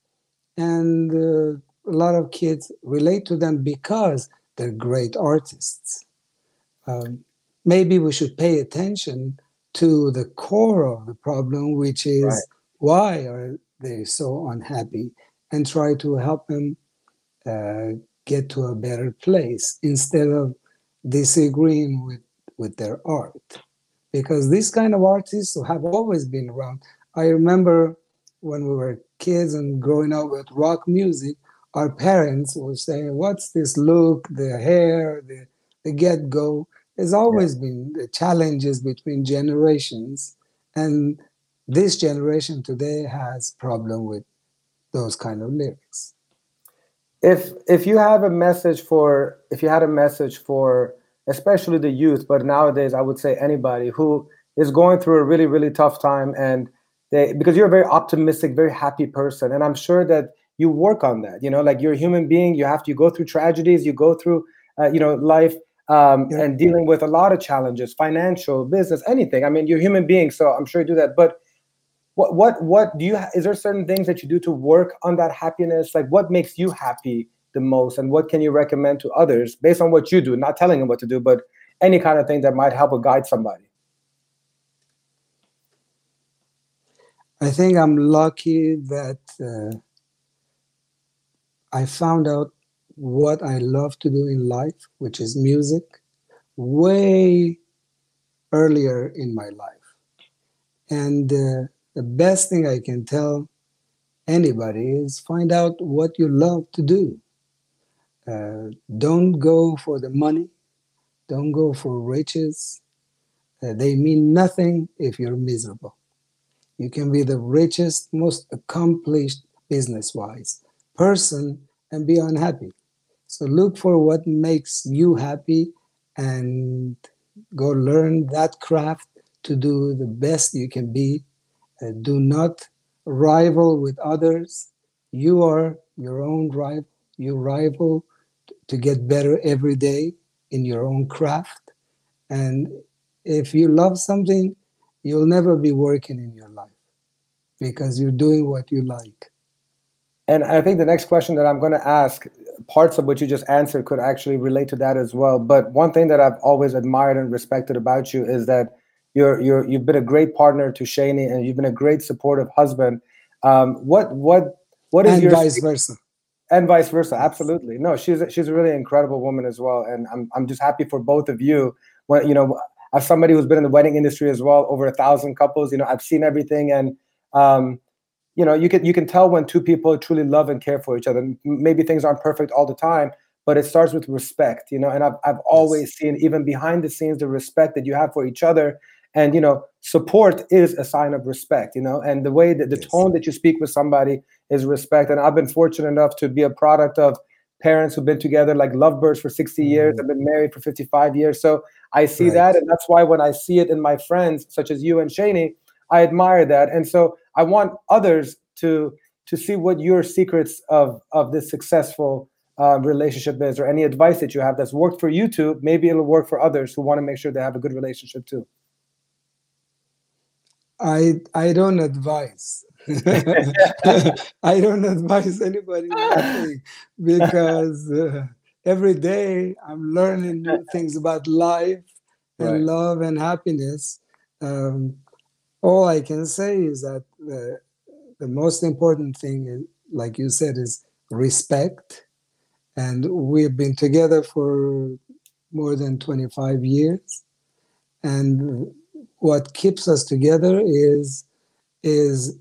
and uh, a lot of kids relate to them because they're great artists. Um, maybe we should pay attention to the core of the problem, which is right. Why are they so unhappy, and try to help them uh, get to a better place instead of disagreeing with, with their art. Because these kind of artists have always been around. I remember when we were kids and growing up with rock music, our parents were saying, what's this look, the hair, the, the get-go? There's always yeah. been the challenges between generations, and this generation today has problem with those kind of lyrics. If if you have a message for, if you had a message for, especially the youth, but nowadays I would say anybody who is going through a really, really tough time, and they, because you're a very optimistic, very happy person, and I'm sure that you work on that, you know, like you're a human being, you have to, you go through tragedies, you go through, uh, you know, life, Um, yeah. and dealing with a lot of challenges, financial, business, anything. I mean, you're a human being, so I'm sure you do that. But what, what, what do you? Ha- is there certain things that you do to work on that happiness? Like, what makes you happy the most, and what can you recommend to others based on what you do? Not telling them what to do, but any kind of thing that might help or guide somebody. I think I'm lucky that uh, I found out what I love to do in life, which is music, way earlier in my life. And uh, the best thing I can tell anybody is find out what you love to do. Uh, don't go for the money. Don't go for riches. Uh, they mean nothing if you're miserable. You can be the richest, most accomplished business-wise person and be unhappy. So look for what makes you happy and go learn that craft to do the best you can be. Uh, do not rival with others. You are your own rival. You rival t- to get better every day in your own craft. And if you love something, you'll never be working in your life because you're doing what you like. And I think the next question that I'm going to ask, parts of what you just answered could actually relate to that as well. But one thing that I've always admired and respected about you is that you're you're you've been a great partner to Shani, and you've been a great supportive husband. Um, what what what is and your vice versa, and vice versa? Absolutely, no, she's she's a really incredible woman as well, and I'm I'm just happy for both of you. When you know, as somebody who's been in the wedding industry as well, over a thousand couples, you know, I've seen everything, and um, you know, you can you can tell when two people truly love and care for each other. Maybe things aren't perfect all the time, but it starts with respect, you know, and I've I've always yes. seen, even behind the scenes, the respect that you have for each other. And, you know, support is a sign of respect, you know, and the way that the yes. tone that you speak with somebody is respect. And I've been fortunate enough to be a product of parents who've been together like lovebirds for sixty mm-hmm. years, I've been married for fifty-five years. So I see right. that, and that's why when I see it in my friends, such as you and Shani, I admire that. And so I want others to to see what your secrets of, of this successful uh, relationship is, or any advice that you have that's worked for you two, maybe it'll work for others who want to make sure they have a good relationship too. I I don't advise. I don't advise anybody nothing, because uh, every day I'm learning new things about life and right. love and happiness. Um, all I can say is that the, the most important thing, is, like you said, is respect. And we've been together for more than twenty-five years. And what keeps us together is is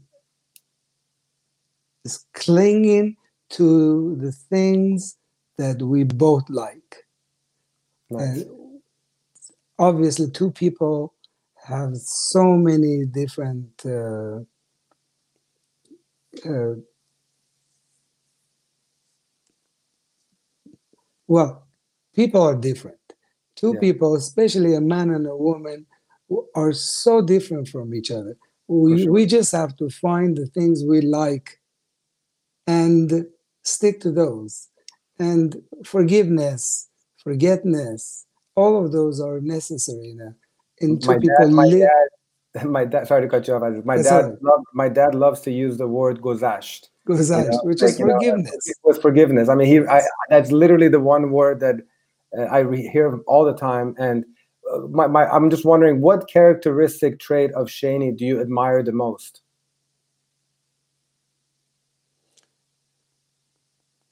is clinging to the things that we both like. Nice. And obviously, two people have so many different uh, uh, well, people are different. Two yeah. people, especially a man and a woman, are so different from each other. We, sure. we just have to find the things we like and stick to those. And forgiveness, forgetness, all of those are necessary in a, in two my people. Dad, my, li- dad, my dad, sorry to cut you off. My dad, loved, my dad loves to use the word gozasht. Gozasht, you know, which like, is forgiveness. Know, it was forgiveness. I mean, he. I, that's literally the one word that uh, I re- hear all the time. And uh, my, my, I'm just wondering, what characteristic trait of Shani do you admire the most?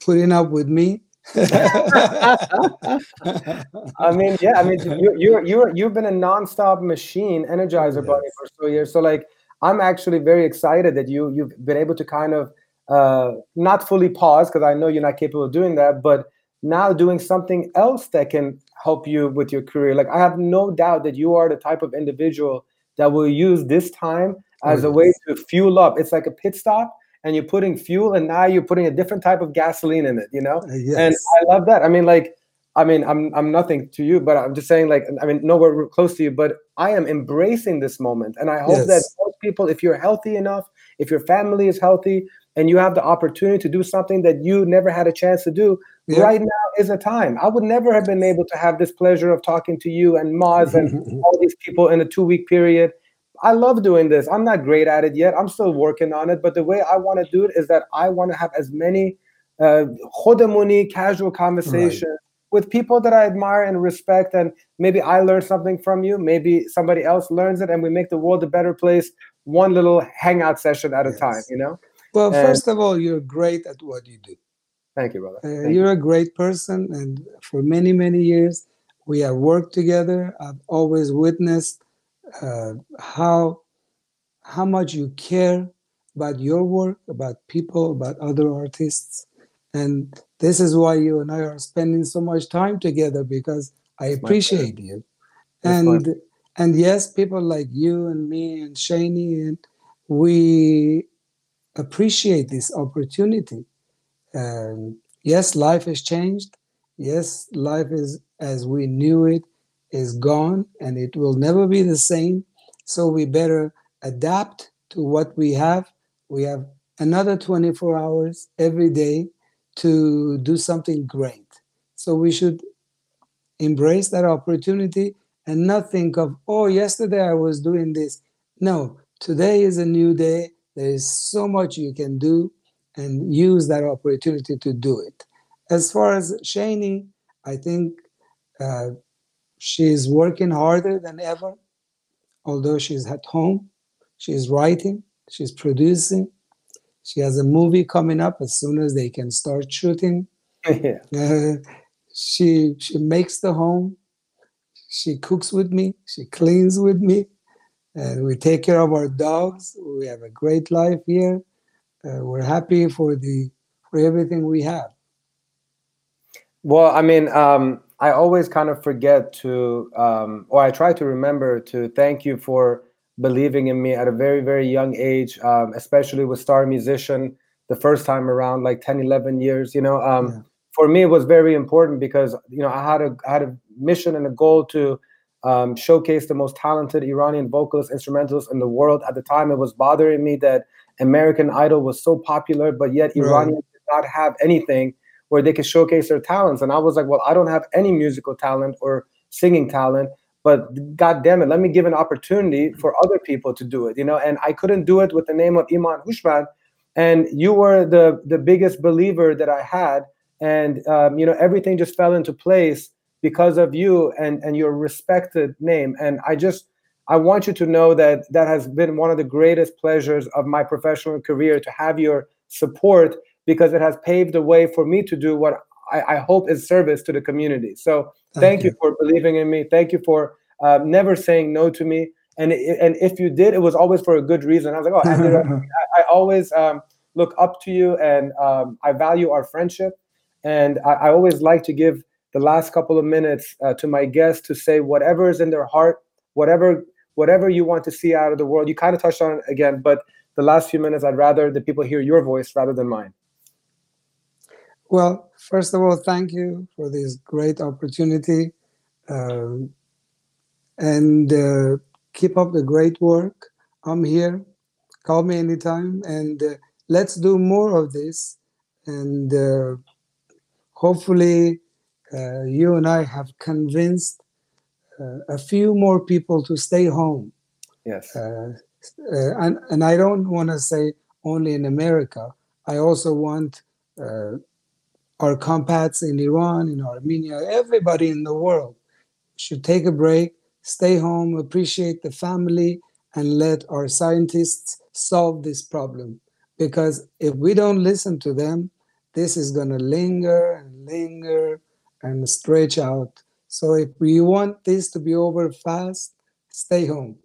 Putting up with me. I mean, yeah. I mean, you, you're you're you've been a nonstop machine, energizer yes. bunny for so years. So, like, I'm actually very excited that you you've been able to kind of uh, not fully pause, because I know you're not capable of doing that, but now doing something else that can help you with your career. Like, I have no doubt that you are the type of individual that will use this time as yes. a way to fuel up. It's like a pit stop. And you're putting fuel, and now you're putting a different type of gasoline in it, you know? Yes. And I love that. I mean, like, I mean, I'm I'm nothing to you, but I'm just saying, like, I mean, nowhere close to you, but I am embracing this moment. And I hope yes. that most people, if you're healthy enough, if your family is healthy, and you have the opportunity to do something that you never had a chance to do, yeah. right now is a time. I would never have been able to have this pleasure of talking to you and Maz and all these people in a two-week period. I love doing this. I'm not great at it yet. I'm still working on it. But the way I want to do it is that I want to have as many uh, chodemoni, casual conversations right. with people that I admire and respect. And maybe I learn something from you. Maybe somebody else learns it. And we make the world a better place, one little hangout session at yes. a time, you know? Well, and first of all, you're great at what you do. Thank you, brother. Uh, thank you're you. a great person. And for many, many years, we have worked together. I've always witnessed Uh, how how much you care about your work, about people, about other artists. And this is why you and I are spending so much time together, because I appreciate you. And and yes, people like you and me and Shani, and we appreciate this opportunity. Um, yes, life has changed. Yes, life is as we knew it is gone, and it will never be the same. So we better adapt to what we have. We have another twenty-four hours every day to do something great. So we should embrace that opportunity and not think of, oh, yesterday I was doing this. No, today is a new day. There is so much you can do, and use that opportunity to do it. As far as Shani, I think uh, she's working harder than ever, although she's at home. She's writing, she's producing. She has a movie coming up as soon as they can start shooting. Yeah. Uh, she she makes the home. She cooks with me. She cleans with me. And we take care of our dogs. We have a great life here. Uh, we're happy for the for everything we have. Well, I mean, um I always kind of forget to, um, or I try to remember to thank you for believing in me at a very, very young age, um, especially with Star Musician the first time around, like ten, eleven years, you know. Um, yeah. For me, it was very important because, you know, I had a, I had a mission and a goal to um, showcase the most talented Iranian vocalists, instrumentalists in the world. At the time, it was bothering me that American Idol was so popular, but yet Iranians right. did not have anything. where they could showcase their talents. And I was like, well, I don't have any musical talent or singing talent, but God damn it, let me give an opportunity for other people to do it, you know? And I couldn't do it with the name of Iman Hushman. And you were the, the biggest believer that I had. And, um, you know, everything just fell into place because of you and, and your respected name. And I just, I want you to know that that has been one of the greatest pleasures of my professional career, to have your support, because it has paved the way for me to do what I, I hope is service to the community. So thank, thank you. you for believing in me. Thank you for uh, never saying no to me. And and if you did, it was always for a good reason. I was like, oh, Andy, I, I always um, look up to you, and um, I value our friendship. And I, I always like to give the last couple of minutes uh, to my guests to say whatever is in their heart, whatever whatever you want to see out of the world. You kind of touched on it again, but the last few minutes, I'd rather the people hear your voice rather than mine. Well, first of all, thank you for this great opportunity. Uh, and uh, keep up the great work. I'm here. Call me anytime. And uh, let's do more of this. And uh, hopefully uh, you and I have convinced uh, a few more people to stay home. Yes. Uh, uh, and, and I don't want to say only in America. I also want uh, our compats in Iran, in Armenia, everybody in the world should take a break, stay home, appreciate the family, and let our scientists solve this problem. Because if we don't listen to them, this is going to linger and linger and stretch out. So if we want this to be over fast, stay home.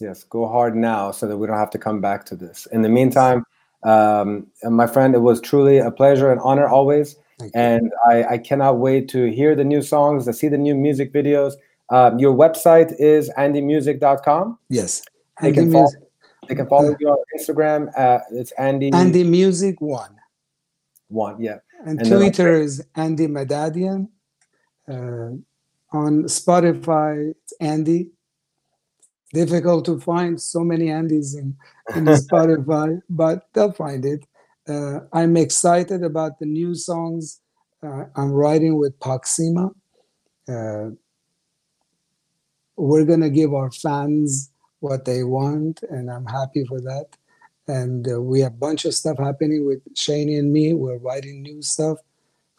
Yes, go hard now so that we don't have to come back to this. In the meantime, um, my friend, it was truly a pleasure and honor always. And I, I cannot wait to hear the new songs, to see the new music videos. Um, your website is andy music dot com. Yes. They Andy can follow, they can follow uh, you on Instagram. Uh, it's Andy. Andy Music One. One, yeah. And, and Twitter on is Andy Madadian. Uh, on Spotify, it's Andy. Difficult to find so many Andys in, in Spotify, but they'll find it. Uh, I'm excited about the new songs uh, I'm writing with Paksima. Uh, we're going to give our fans what they want, and I'm happy for that. And uh, we have a bunch of stuff happening with Shani and me. We're writing new stuff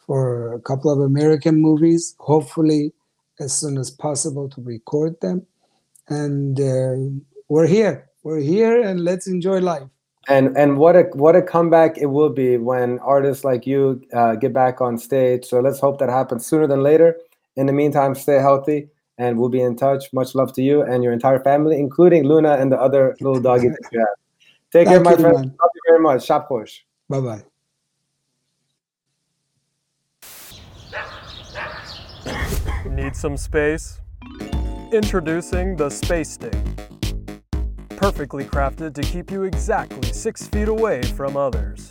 for a couple of American movies, hopefully as soon as possible to record them. And uh, we're here. We're here, and let's enjoy life. And and what a what a comeback it will be when artists like you uh, get back on stage. So let's hope that happens sooner than later. In the meantime, stay healthy, and we'll be in touch. Much love to you and your entire family, including Luna and the other little doggy that you have. Take Thank care, my friend. Man. Love you very much. Shab khosh. Bye-bye. Need some space? Introducing the Space Sting. Perfectly crafted to keep you exactly six feet away from others.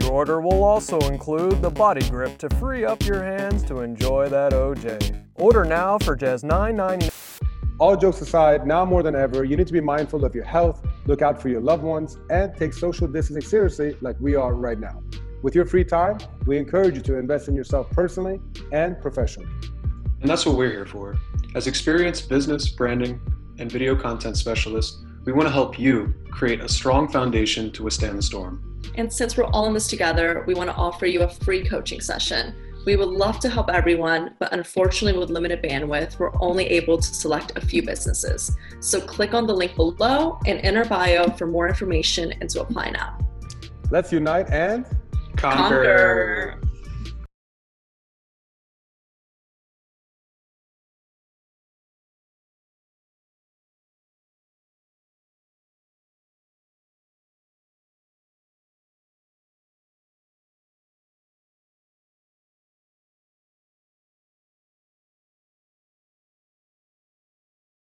Your order will also include the body grip to free up your hands to enjoy that O J. Order now for just nine dollars and ninety-nine cents. All jokes aside, now more than ever, you need to be mindful of your health, look out for your loved ones, and take social distancing seriously like we are right now. With your free time, we encourage you to invest in yourself personally and professionally. And that's what we're here for. As experienced business, branding, and video content specialists, we want to help you create a strong foundation to withstand the storm. And since we're all in this together, we want to offer you a free coaching session. We would love to help everyone, but unfortunately with limited bandwidth, we're only able to select a few businesses. So click on the link below and enter bio for more information and to apply now. Let's unite and conquer. conquer.